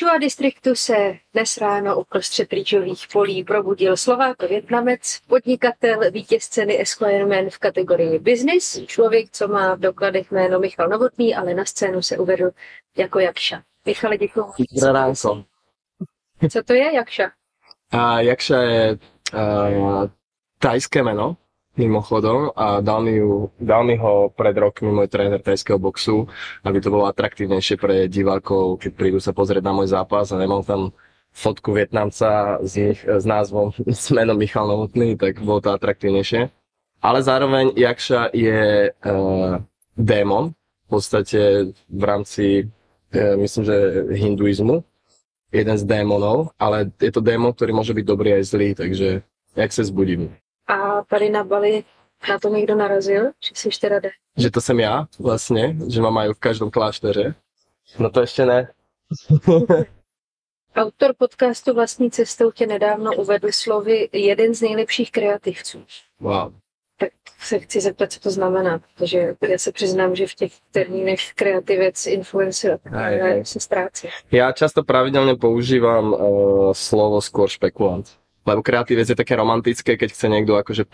Joshua Districtu se dnes ráno uprostřed rýžových polí probudil Slovák-Vietnamec, podnikatel, vítěz ceny Esquireman v kategorii Business, člověk, co má v dokladech jméno Michal Novotný, ale na scénu se uvedl jako Jakša. Michale, děkuji. Co to je Jakša? Jakša je tajské jméno, mimochodom, a dal mi ho pred rokmi môj tréner tajského boxu, aby to bolo atraktívnejšie pre divákov, keď prídu sa pozrieť na môj zápas a nemal tam fotku Vietnamca s názvom, s menom Michal Novotný, tak bolo to atraktívnejšie. Ale zároveň Jakša je démon, v podstate v rámci, myslím, že hinduizmu, jeden z démonov, ale je to démon, ktorý môže byť dobrý aj zlý, takže jak se zbudím. A tady na Bali na to někdo narazil? Že jsi ještě rade? Že to jsem já vlastně, že mám aj v každém klášteře. No to ještě ne. Autor podcastu Vlastní cestou tě nedávno uvedl slovy jeden z nejlepších kreativců. Wow. Tak se chci zeptat, co to znamená, protože já se přiznám, že v těch termínech kreativec, influencer se ztrácí. Já často pravidelně používám slovo skôr špekulant. Lebo kreativec je také romantické, keď chce niekto akože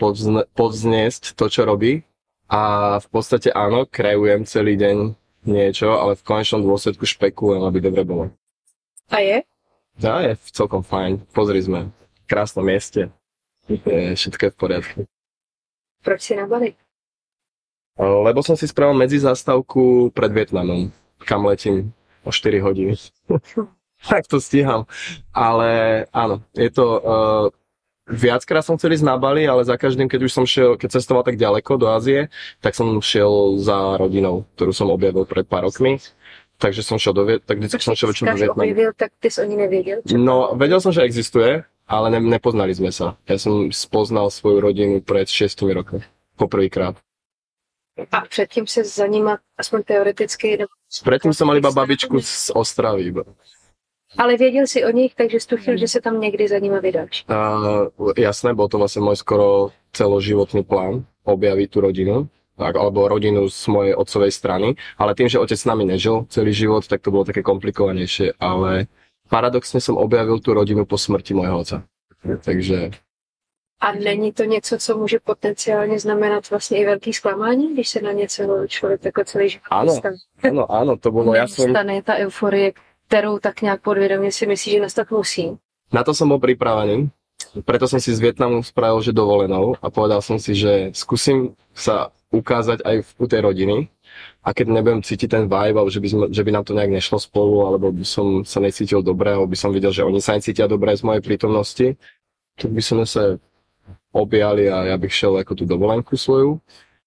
povzniesť to, čo robí. A v podstate áno, kreujem celý deň niečo, ale v konečnom dôsledku špekulujem, aby dobre bolo. A je? Dá, je celkom fajn. Pozri, sme v krásnom mieste. Všetko je v poriadku. Proč si na Bali? Lebo som si spravil medzizástavku pred Vietnamom, kam letím o 4 hodiny. Tak to stíham, ale áno, je to, viackrát som chcel ísť na Bali, ale za každým, keď už som šiel, keď cestoval tak ďaleko do Ázie, tak som šiel za rodinou, ktorú som objavil pred pár rokmi, takže som šiel do Vietnamu. Tak ty si o ní nevedel? No, vedel som, že existuje, ale nepoznali sme sa. Ja som spoznal svoju rodinu pred 6 rokmi, poprvýkrát. A předtím se za nima, aspoň teoreticky... Predtým som mal iba babičku z Ostravy. Ale věděl jsi o nich, takže stuchil, že se tam někdy za nima vydáš. Jasné, byl to vlastně můj skoro celoživotný plán, objavit tu rodinu, tak, alebo rodinu z mojej otcovej strany, ale tím, že otec s nami nežil celý život, tak to bylo také komplikovanější, ale paradoxně jsem objavil tu rodinu po smrti mojho otca, takže... A není to něco, co může potenciálně znamenat vlastně i velký zklamání, když se na něco člověk takhle celý život vystaví? Ano, to bylo jasné. Stane ta euforie, kterou tak nějak podvědomě si myslíš, že nastat musí. Na to som bol pripravený, preto som si z Vietnamu spravil, že dovolenou a povedal som si, že skúsim sa ukázať aj u tej rodiny a keď nebudem cítiť ten vibe, že by nám to nejak nešlo spolu, alebo by som sa necítil dobre, alebo by som videl, že oni sa necítia dobre z mojej prítomnosti, tak by som sa objali a ja bych šel ako tú dovolenku svoju.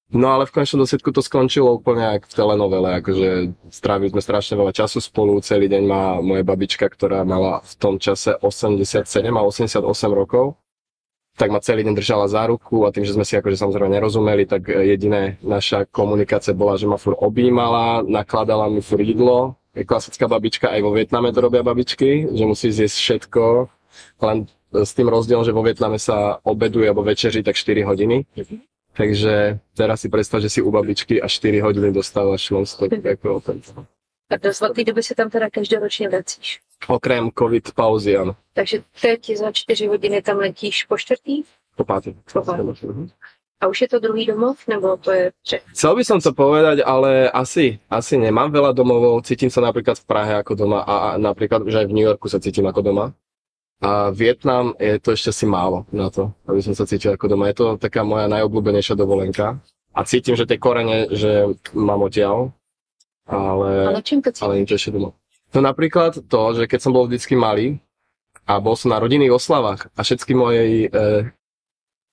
No ale v konečnom dôsledku to skončilo úplne jak v telenovele, akože strávili sme strašne veľa času spolu, celý deň má moja babička, ktorá mala v tom čase 87 a 88 rokov, tak ma celý deň držala za ruku a tým, že sme si akože samozrejme nerozumeli, tak jediné naša komunikácia bola, že ma furt objímala, nakladala mi furt jídlo, je klasická babička, aj vo Vietname to robia babičky, že musí zjesť všetko, len s tým rozdielom, že vo Vietname sa obeduje alebo večeří tak 4 hodiny. Takže teraz si predstav, že si u babičky a 4 hodiny dostávaš non-stop jako otec. A do zlaté doby se tam teda každoročně vracíš? Okrem covid pauzy, ano. Takže teď za 4 hodiny tam letíš po čtvrtý? Po pátý. A už je to druhý domov, nebo to je třetí? Chcel by som to povedať, ale asi nemám veľa domovov. Cítim sa napríklad v Prahe ako doma a napríklad už aj v New Yorku sa cítim ako doma. A Vietnam je to ešte asi málo na to, aby som sa cítil ako doma. Je to taká moja najobľúbenejšia dovolenka. A cítim, že tie korene, že mám odtiaľ, ale niečo ešte doma. No napríklad to, že keď som bol vždycky malý a bol som na rodinných oslavách a všetky moje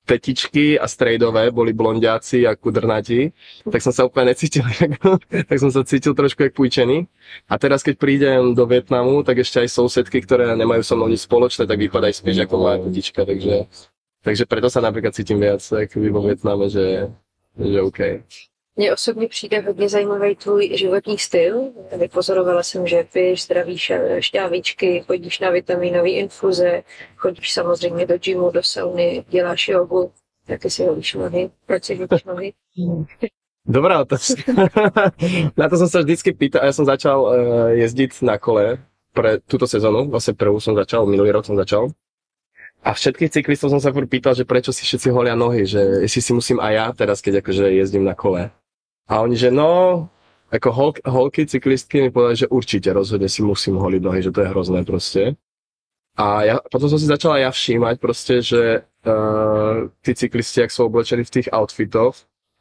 tetičky a strejdové boli blondiaci a kudrnatí, tak som sa úplne necítil, tak som sa cítil trošku jak pújčený. A teraz, keď prídem do Vietnamu, tak ešte aj sousedky, ktoré nemajú so mnou nič spoločné, tak vypadajú spíš ako moja tetička, takže preto sa napríklad cítim viac, jak vo Vietname, že OK. Mně osobně přijde hodně zajímavý tvůj životní styl. Tady pozorovala jsem, že piješ, zdravíš šťávičky, chodíš na vitaminové infuze, chodíš samozřejmě do gymu, do sauny, děláš jogu, taky si holíš nohy. Proč si holíš nohy? Dobrá otázka. Na to jsem se vždycky pýtal a já jsem začal jezdit na kole pre túto sezónu, vlastne prvú som začal, minulý rok som začal. A všetkých cyklistov som sa furt pýtal, že prečo si všetci holia nohy, že si musím aj ja teraz, keď akože jezdím na kole. A oni, že no, ako holky, cyklistky mi povedali, že určite rozhodne si musím holiť nohy, že to je hrozné proste. A ja, potom som si začal aj ja všímať proste, že tí cyklisti, ak sú oblečení v tých outfitoch,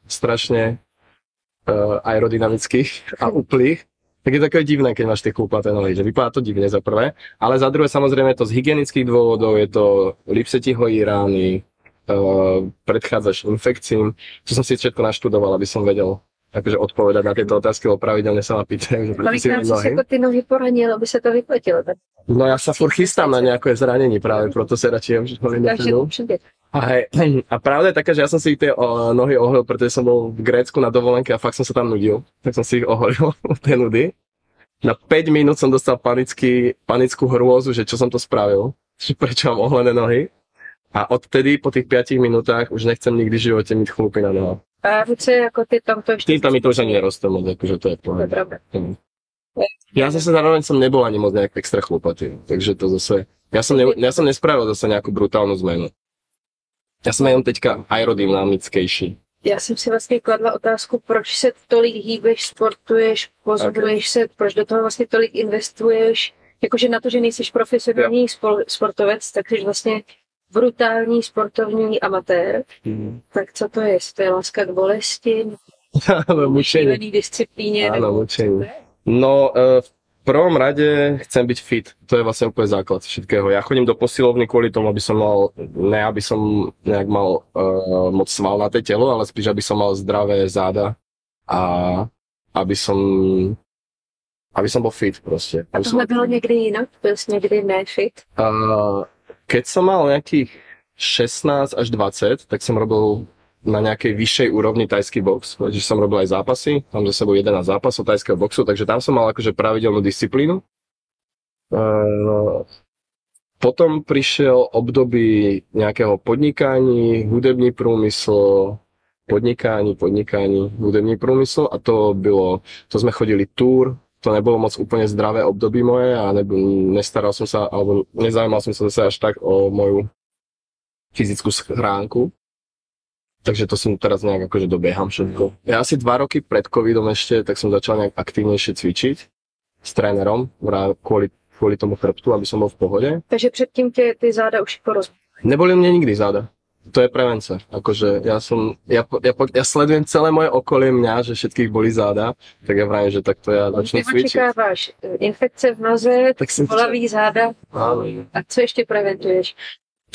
strašne aerodynamických a uplých, tak je to také divné, keď máš tie kúpaté nohy, že vypadá to divne za prvé, ale za druhé samozrejme je to z hygienických dôvodov, je to lípse ti hojí rány, predchádzaš infekciím, to som si všetko naštudoval, aby som vedel akože odpovedať na tieto otázky, lebo pravidelne sa ma pýtajú, že prečo si nohy. Sa ako ty nohy poranil, aby sa to vyplatilo. Tak... No ja sa furt chystám na nejaké zranenie práve, proto sa radšej hovorím nepredú. A pravda je taká, že ja som si tie nohy oholil, pretože som bol v Grécku na dovolenke a fakt som sa tam nudil. Tak som si ich oholil od tej nudy. Na 5 minút som dostal panickú hrôzu, že čo som to spravil, že prečo mám oholené nohy. A odtedy po tých 5 minútach už nechcem nikdy v živote mít chlupy na nohách. A ruce ako ty tam to ešte... Ty tam mi to už ani nerosté moc, akože to je pohľad. Ja zase zároveň som nebol ani moc nejak extra chlupatý, takže to zase... Ja som nespravil zase nejakú brutálnu zmenu. Já jsem jenom teďka aerodynamickejší. Já jsem si vlastně kladla otázku, proč se tolik hýbeš, sportuješ, pozoruješ se, proč do toho vlastně tolik investuješ. Jakože na to, že nejsi profesionální sportovec, tak jsi vlastně brutální sportovní amatér. Mm. Tak co to je? Jestli to je láska k bolesti? Ano, mučení. Disciplíně? Ano, mučení. No, v prvom rade chcem byť fit, to je vlastne úplne základ všetkého. Ja chodím do posilovny kvôli tomu, aby som nejak mal moc svalnaté telo, ale spíš aby som mal zdravé záda a aby som bol fit proste. A tohle bylo niekdy inak? Byl si niekdy nefit? Keď som mal nejakých 16 až 20, tak som robil na nejakej vyššej úrovni tajský box, takže som robil aj zápasy, mám za sebou 11 zápasov tajského boxu, takže tam som mal akože pravidelnú disciplínu. Potom prišiel období nejakého podnikání, hudební průmysl, podnikání, hudební průmysl a to sme chodili túr, to nebolo moc úplne zdravé období moje a nezaujímal som sa zase až tak o moju fyzickú schránku. Takže to som teraz nejak akože dobieham všetko. Ja asi 2 roky pred covidom ešte, tak som začal nejak aktivnejšie cvičiť s trénerom kvôli tomu chrbtu, aby som bol v pohode. Takže predtým tie záda už porozbili? Neboli mne nikdy záda. To je prevence. Akože ja sledujem celé moje okolie mňa, že všetkých boli záda, tak ja vravím, že takto ja začnem cvičiť. Ty očekávaš infekce v noze, bolavý záda. Áno. A co ešte preventuješ?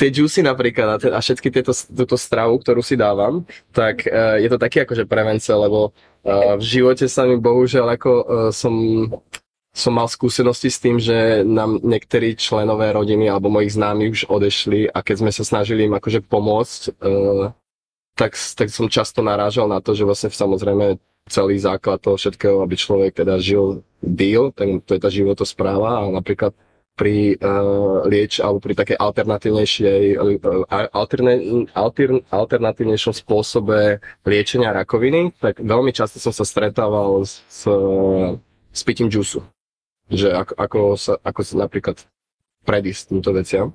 Tie juicy napríklad a všetky túto stravu, ktorú si dávam, tak je to taký akože prevence, lebo v živote sa mi bohužiaľ ako som mal skúsenosti s tým, že nám niektorí členové rodiny alebo mojich známych už odešli a keď sme sa snažili im akože pomôcť, tak som často narážal na to, že vlastne samozrejme celý základ toho všetkého, aby človek teda žil deal, tak to je tá životospráva a napríklad pri alebo pri takej alternatívnejšom spôsobe liečenia rakoviny, tak veľmi často som sa stretával s pitím džusu. Že ako sa napríklad predísť týmto veciam.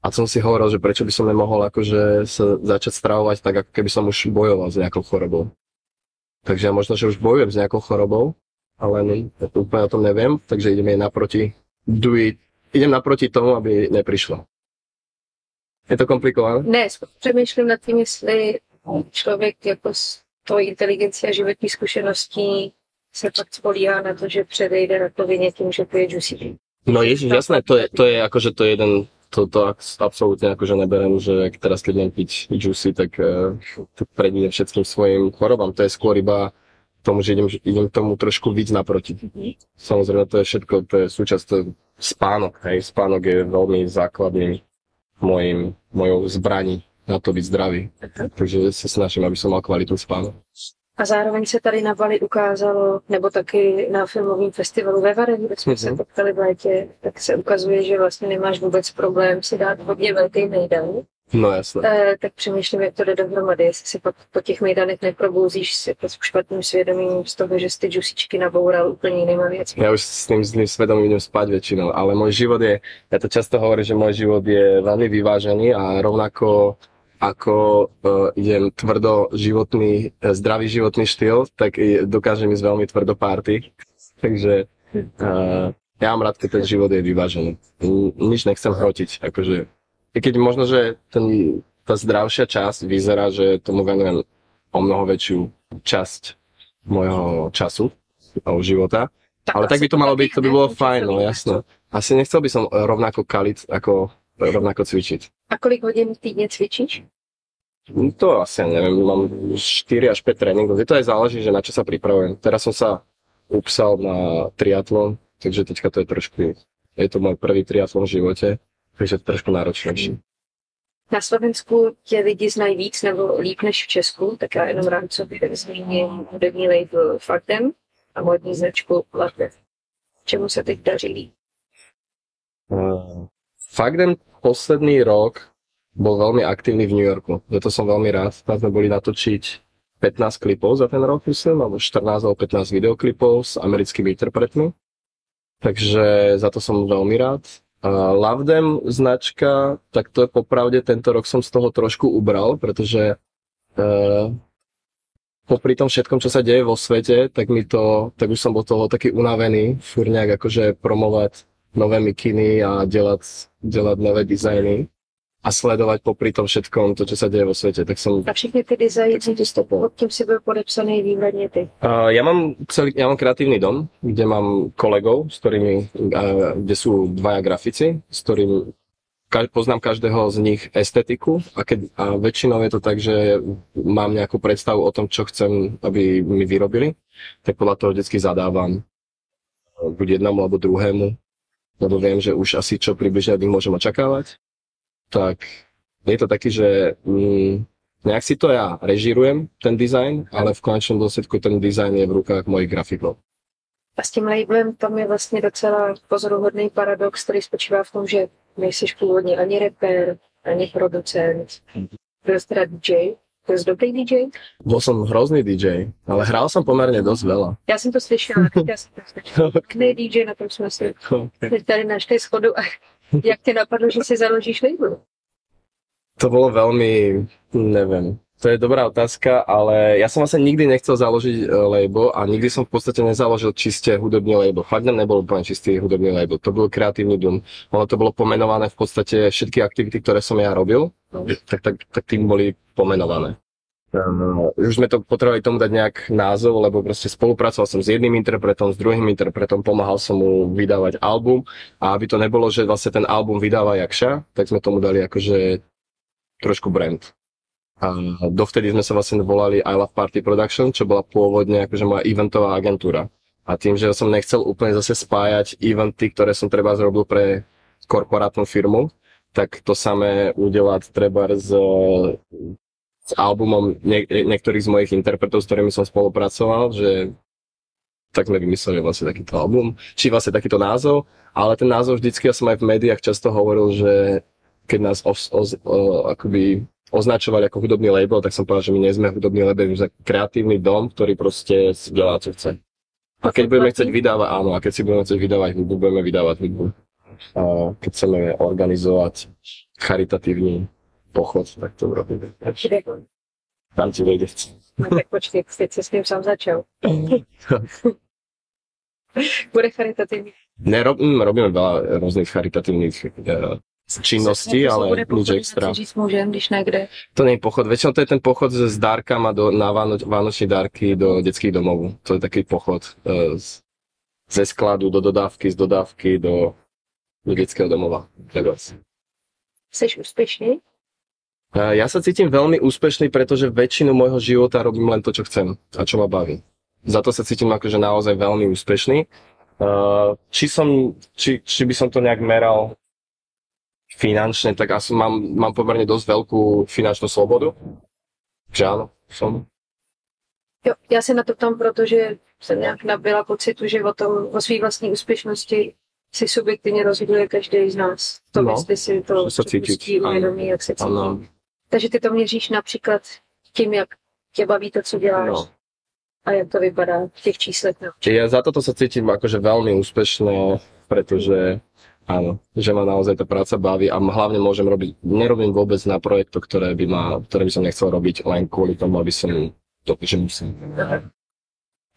A som si hovoril, že prečo by som nemohol akože sa začať stravovať tak, ako keby som už bojoval s nejakou chorobou. Takže ja možno, že už bojujem s nejakou chorobou, ale úplne o tom neviem, takže idem jej naproti. Idem naproti tomu, aby neprišlo. Je to komplikované? Ne, přemýšlím nad tím, jestli člověk jako s tou inteligencí a životní zkušeností se tak spolíhá na to, že předejde rakovině tím, že pije džusy. No ježiš, jasné, to je akože to jeden, to absolútne akože neberem, že ak teraz keď budem piť džusy, tak predídem všetkým svojim chorobám, to je skôr iba tomu, že idem tomu trošku víc naproti. Samozrejme, to je všetko, to je súčasť spánok, hej. Spánok je veľmi základný mojou zbraní na to byť zdravý. Aha. Takže sa snažím, aby som mal kvalitný spánok. A zároveň se tady na Bali ukázalo, nebo taky na filmovém festivalu ve Vareni, když jsme se potkali v létě, tak se ukazuje, že vlastně nemáš vůbec problém si dát hodně velký mejdán. No jasně. Tak přemýšlím, jak to jde dohromady, jestli si pak po těch mejdanech neprobouzíš jako s špatným svědomím z toho, že jsi ty džusičky naboural úplně jinýma věcmi. Já už s tím svědomím jdem spát většinou, ale můj život je, já to často hovorím, že můj život je velmi vyvážený a rovnako ako idem tvrdo životný, zdravý životný štýl, tak dokážem ísť veľmi tvrdo party. Takže ja mám rád, keď ten život je vyvážený. Nič nechcem hrotiť, akože. I keď možno, že tá zdravšia časť vyzerá, že tomu venujem o mnoho väčšiu časť mojho času a života. Ale tak by to malo byť, to by bolo fajn, no jasno. Asi nechcel by som rovnako kaliť, ako rovnako cvičiť. A kolik hodin týdně cvičíš? To asi nevím, mám 4 až 5 tréninkov. To aj záleží, že na čo sa pripravujem. Teraz som sa upsal na triatlon, takže teďka to je trošku, je to môj prvý triatlon v živote, takže to trošku náročnější. Na Slovensku tě lidi znají víc nebo líp než v Česku, tak já jenom rámcově zmíním hudební label Faktem a modní značku Latte. Čemu se teď daří líp? Faktem posledný rok bol veľmi aktívny v New Yorku, za to som veľmi rád. Tam sme boli natočiť 15 klipov za ten rok, myslím, alebo 14 alebo 15 videoklipov s americkými interpretmi. Takže za to som veľmi rád. Love Them značka, tak to je popravde, tento rok som z toho trošku ubral, pretože popri tom všetkom, čo sa deje vo svete, tak už som bol toho taký unavený, furt nejak akože promovať nové mikiny a dělat nové designy a sledovat popri tom všetkom to, co se děje vo světě. A všechny ty designy, pod tím si byl podepsaný výhradně ty? Já mám kreativní dom, kde mám kolegov, s kterými, kde jsou dvaja grafici, s kterým poznám každého z nich estetiku a většinou je to tak, že mám nějakou představu o tom, co chcem, aby mi vyrobili, tak podle toho vždycky zadávám buď jednomu nebo druhému. Lebo viem, že už asi čo približne od nich môžem očakávať, tak je to taký, že nejak si to ja režírujem, ten design, ale v konečnom dôsledku ten design je v rukách mojich grafikov. A s tím labelem tam je vlastně docela pozoruhodný paradox, který spočívá v tom, že nejsiš původně ani rapper, ani producent, byl jsi teda DJ. To je dobrý DJ? Bol som hrozný DJ, ale hral som pomerne dosť veľa. Ja som to slyšela, Ne DJ na tom smyslu. Okay. Tady našli schodu a jak tě napadlo, že si založíš label? To bolo veľmi, neviem, to je dobrá otázka, ale ja som vlastne nikdy nechcel založiť label a nikdy som v podstate nezaložil čiste hudobný label. Fakt nám nebol úplne čistý hudobný label, to bol kreatívny dům. Ono to bolo pomenované v podstate všetky aktivity, ktoré som ja robil. Tak tým boli pomenované. Už sme to potrebovali tomu dať nejak názov, lebo proste spolupracoval som s jedným interpretom, s druhým interpretom, pomáhal som mu vydávať album a aby to nebolo, že vlastne ten album vydáva Jakša, tak sme tomu dali akože trošku brand. A dovtedy sme sa vlastne volali I Love Party Production, čo bola pôvodne akože moja eventová agentúra. A tým, že som nechcel úplne zase spájať eventy, ktoré som treba zrobil pre korporátnu firmu, tak to samé udělat třeba s albumem některých z mojich interpretů, s kterými jsem spolupracoval, že tak jsme vymysleli vlastně takýto album, či vlastně takýto názov, ale ten názov vždycky, já jsem aj v médiách často hovoril, že keď nás označovali jako hudobný label, tak jsem povedal, že my nejsme hudobný label, že kreativní dom, který prostě dělá, co chce. A keď budeme chtět vydávat, ano, a keď si budeme chtět vydávat hudbu, budeme vydávat hudbu. A keď chceme organizovať charitatívny pochod, tak to urobíme. Tam ti dojde. No tak počkej, teď si s tím sám začal. Bude charitativní? Ne, robíme veľa různých charitativních činností, ale nič extra. Říct můžem, když nejde. To není pochod, většinou to je ten pochod s dárkama na vánoční dárky do dětských domovů. To je taký pochod ze skladu do dodávky, z dodávky do dětského domova. Jseš úspěšný? Ja sa cítim veľmi úspešný, pretože väčšinu môjho života robím len to, čo chcem a čo ma baví. Za to sa cítim akože naozaj veľmi úspešný. Či by som to nejak meral finančne, tak asi mám pomerne dosť veľkú finančnú slobodu. Že áno, som. Jo, já se na to ptám, protože jsem nějak nabyla pocitu, že o svý vlastní úspěšnosti si subjektivně rozhoduje každý z nás. To jestli si to připustí, uvědomí, jak se cítí. Ano. Takže ty to měříš například tím, jak tě baví to, co děláš. No. A jak to vypadá v těch číslech? Ja za toto sa cítim akože veľmi úspešne, pretože áno, že ma naozaj tá práca baví a hlavne môžem robiť, nerobím vôbec na projektu, ktoré by som nechcel robiť len kvôli tomu, aby som to, že musím.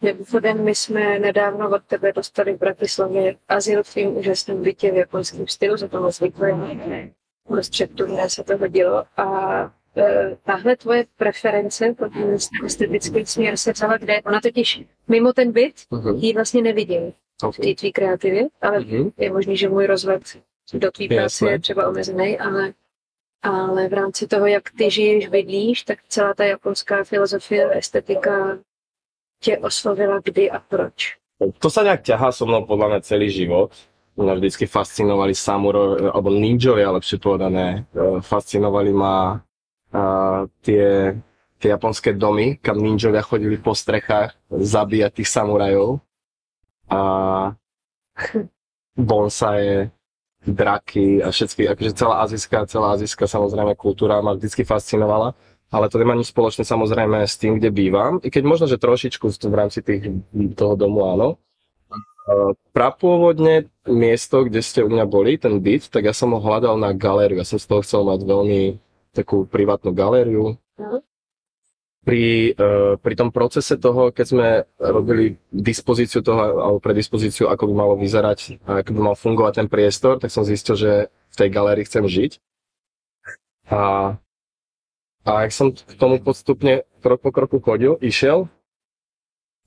Mimochodem, my jsme nedávno od tebe dostali v Bratislavě azyl v tvým úžasném bytě v japonském stylu, za to moc děkuji. Prostřed turné se to hodilo a tahle tvoje preference, ten estetický směr se vzala, kde ona totiž mimo ten byt ji vlastně nevidím v té tvý kreativě, ale je možný, že můj rozhled do tvý práce je třeba omezený, ale v rámci toho, jak ty žiješ, vedlíš, tak celá ta japonská filozofie, estetika tě oslovila kdy a proč? To se nějak ťahá so mnou podle mě celý život. Mňa vždycky fascinovali samuraj, alebo ninjovia, lepšie povedané. Fascinovali ma tie japonské domy, kam ninjovia chodili po strechách zabíjať tých samurajov. A bonsaje, draky a všetky, akože celá azijská samozrejme kultúra ma vždycky fascinovala. Ale to nemá nič spoločné samozrejme s tým, kde bývam. I keď možno, že trošičku v rámci toho domu, áno. Prapôvodne miesto, kde ste u mňa boli, ten byt, tak ja som ho hľadal na galériu. Ja som z toho chcel mať veľmi takú privátnu galériu. Pri tom procese toho, keď sme robili dispozíciu toho, alebo predispozíciu, ako by malo vyzerať, ako by mal fungovať ten priestor, tak som zistil, že v tej galérii chcem žiť. A jak som k tomu postupne krok po kroku išiel,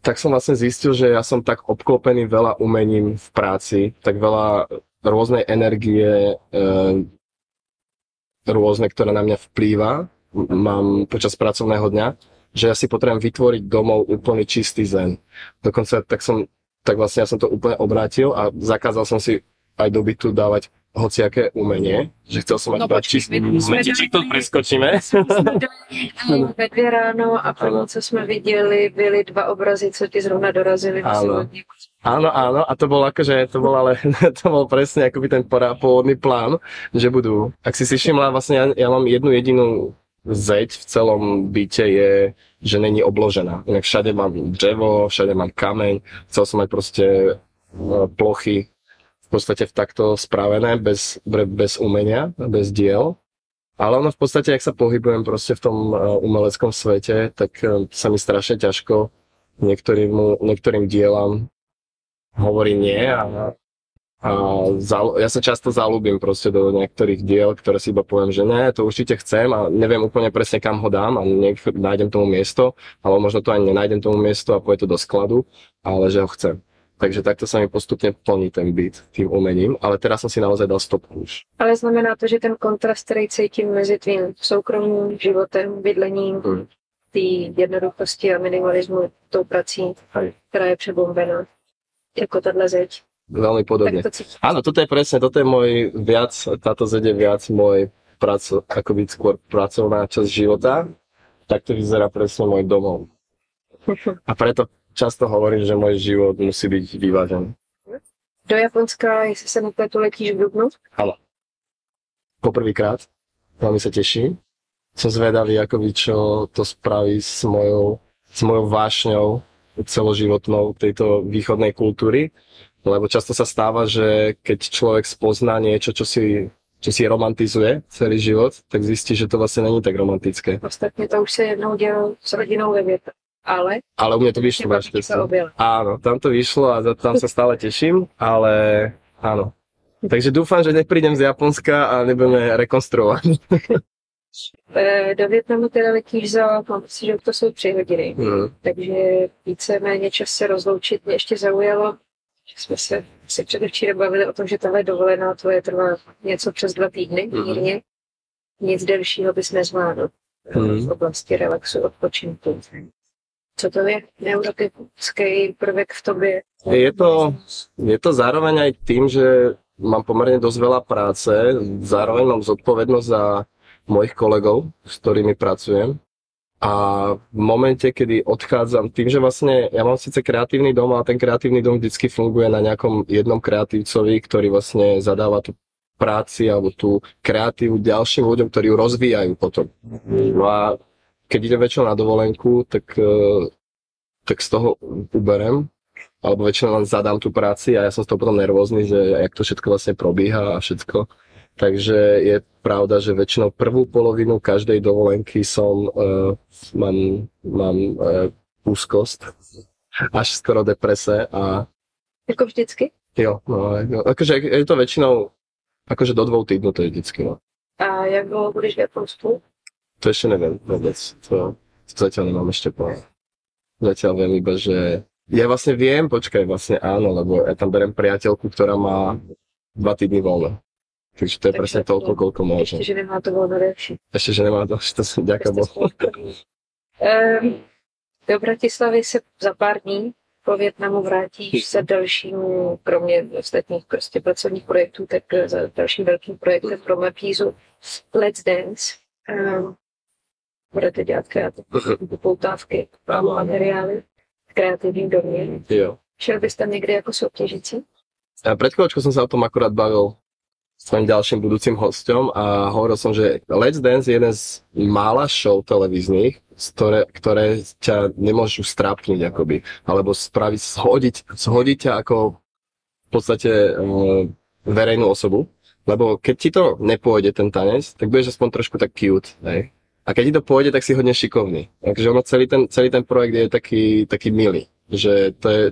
tak som vlastne zistil, že ja som tak obklopený veľa umením v práci, tak veľa rôznej energie, rôzne, ktoré na mňa vplýva, mám počas pracovného dňa, že ja si potrebujem vytvoriť domov úplne čistý zen. Dokonca tak vlastne ja som to úplne obrátil a zakázal som si aj do bytu dávať hociaké umenie, že chcel som mať iba čistý umetiček, to preskočíme. Ve 2 ráno a první, co sme videli, byli 2 obrazy, co ti zrovna dorazili. Áno, a to bolo akože, to bol presne akoby ten pôvodný plán, že budú. Ak si všimla, vlastne ja mám jednu jedinú zeď v celom byte je, že není obložená. Inak všade mám dřevo, všade mám kameň, chcel som mať proste plochy v podstate takto spravené, bez umenia, bez diel. Ale ono v podstate, jak sa pohybujem proste v tom umeleckom svete, tak sa mi strašne ťažko niektorým dielam hovorí nie. Ja sa často zaľúbim proste do niektorých diel, ktoré si iba poviem, že ne, to určite chcem a neviem úplne presne, kam ho dám a nájdem tomu miesto, alebo možno to ani nenájdem tomu miesto a pôjde to do skladu, ale že ho chcem. Takže takto sa mi postupne plní ten byt tým umením, ale teraz som si naozaj dal stopku už. Ale znamená to, že ten kontrast, ktorý cítim mezi tvým soukromým životem, bydlením, tý jednoduchosti a minimalismu, tou prací, ktorá je přebombená, ako táhle zeď. Veľmi podobne. To áno, toto je presne, toto je môj viac, táto zeď je viac môj akoby skôr pracovná časť života, tak to vyzerá presne môj domov. A preto často hovorím, že môj život musí byť vyvážený. Do Japonska, jestli sa nepletu, letíš v dubnu? Áno. Poprvýkrát. Veľmi sa teším. Som zvedavý, akoby čo to spraví s mojou vášňou celoživotnou tejto východnej kultúry. Lebo často sa stáva, že keď človek spozná niečo, čo si romantizuje celý život, tak zistí, že to vlastne není tak romantické. Ostatně to už sa jednou dělal s rodinou ve Vietnamu. Ale u mňa to vyšlo. Áno, tam to vyšlo a tam sa stále teším, ale áno. Takže dúfam, že neprídem z Japonska a nebudeme rekonstruovať. Do Vietnamu teda letíš za, mám si, že to sú 3 hodiny. Takže víceméně čas se rozloučit. Mě ještě zaujalo, že jsme se asi předevčíra bavili o tom, že tahle dovolená tvoje trvá něco přes 2 týdny, mírně. Nic delšího bys nezvládl v oblasti relaxu, odpočinku. Co to je neurotypický prvek v tobě? Je to zároveň aj tým, že mám pomerne dosť veľa práce, zároveň mám zodpovednosť za mojich kolegov, s ktorými pracujem. A v momente, kedy odchádzam, tým, že vlastne ja mám síce kreatívny dom, ale ten kreatívny dom vždycky funguje na nejakom jednom kreatívcovi, ktorý vlastne zadáva tú práci alebo tú kreatívu ďalším ľuďom, ktorí ju rozvíjajú potom. No a keď idem väčšinou na dovolenku, tak z toho uberem, alebo väčšinou len zadám tú práci a ja som z toho potom nervózny, že jak to všetko vlastne probíha a všetko. Takže je pravda, že většinou první polovinu každé dovolenky mám úzkost, až skoro deprese a... Jako vždycky? Jo, no, jakože je to většinou, jakože do 2 týdnů to je vždycky, no. A jak dlouho budeš v Japonsku? To ještě nevím vůbec, to zatím nemám ještě plán. Zatím vím iba, že... Ja vlastně vím, počkej, vlastně áno, lebo ja tam berem priateľku, ktorá má 2 týdny voľné. Takže to je presne toľko, koľko môžem. Ešte, že nemá to voľno lepšie. Ešte, že nemá to, že to som ďaká Bohu. Do Bratislavy se za pár dní po Vietnamu vrátíš za dalšímu, kromě ostatních prostě pracovních projektů, tak za dalším velkým projektem pro Mapízu Let's Dance. Budete dělat kreativní poutávky a materiály v kreativním domě. Jo. Šel bys tam někde jako soutěžící? Pred chvíľočkou som sa o tom akurát bavil s mým ďalším budúcim hosťom a hovoril som, že Let's Dance je jeden z mála show televíznych, ktoré ťa nemôžu strápniť akoby, alebo spraviť, zhodiť ťa ako v podstate verejnú osobu, lebo keď ti to nepôjde ten tanec, tak budeš aspoň trošku tak cute, hej? A keď ti to pôjde, tak si hodne šikovný. Takže ono celý ten projekt je taký milý, že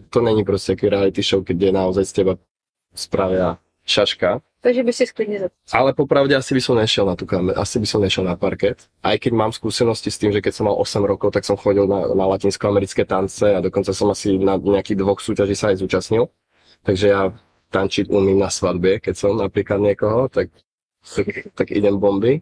to není prostě jaký reality show, kde je naozaj z teba spravia šaška. Takže by si sklidně zapísal. Ale popravde asi by som nešiel na tú kameru, asi by som nešiel na parket. Aj keď mám skúsenosti s tým, že keď som mal 8 rokov, tak som chodil na latinskoamerické tance a dokonca som asi na nejakých 2 súťaží sa aj zúčastnil. Takže ja tančiť umím na svadbe, keď som napríklad niekoho, tak idem bomby.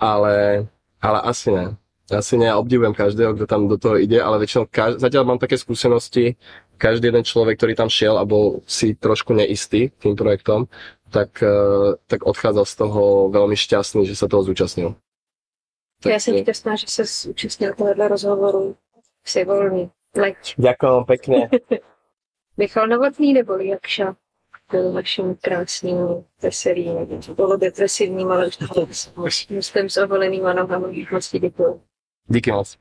Ale asi ne. Asi ne, ja obdivujem každého, kto tam do toho ide, ale väčšinou zatiaľ mám také skúsenosti, každý jeden človek, ktorý tam šiel a bol si trošku neistý tým projektom, tak odcházel z toho velmi šťastný, že se toho zúčastnil. Tak, já jsem šťastná, že se zúčastnil tohohle rozhovoru. Jsi volný. Leď. Děkuji pěkně. Michal Novotný nebo Jakša byl naším krásným, veselým, polodepresivním, ale už musím s oholenýma nohama. Moc ti děkuji. Díky moc.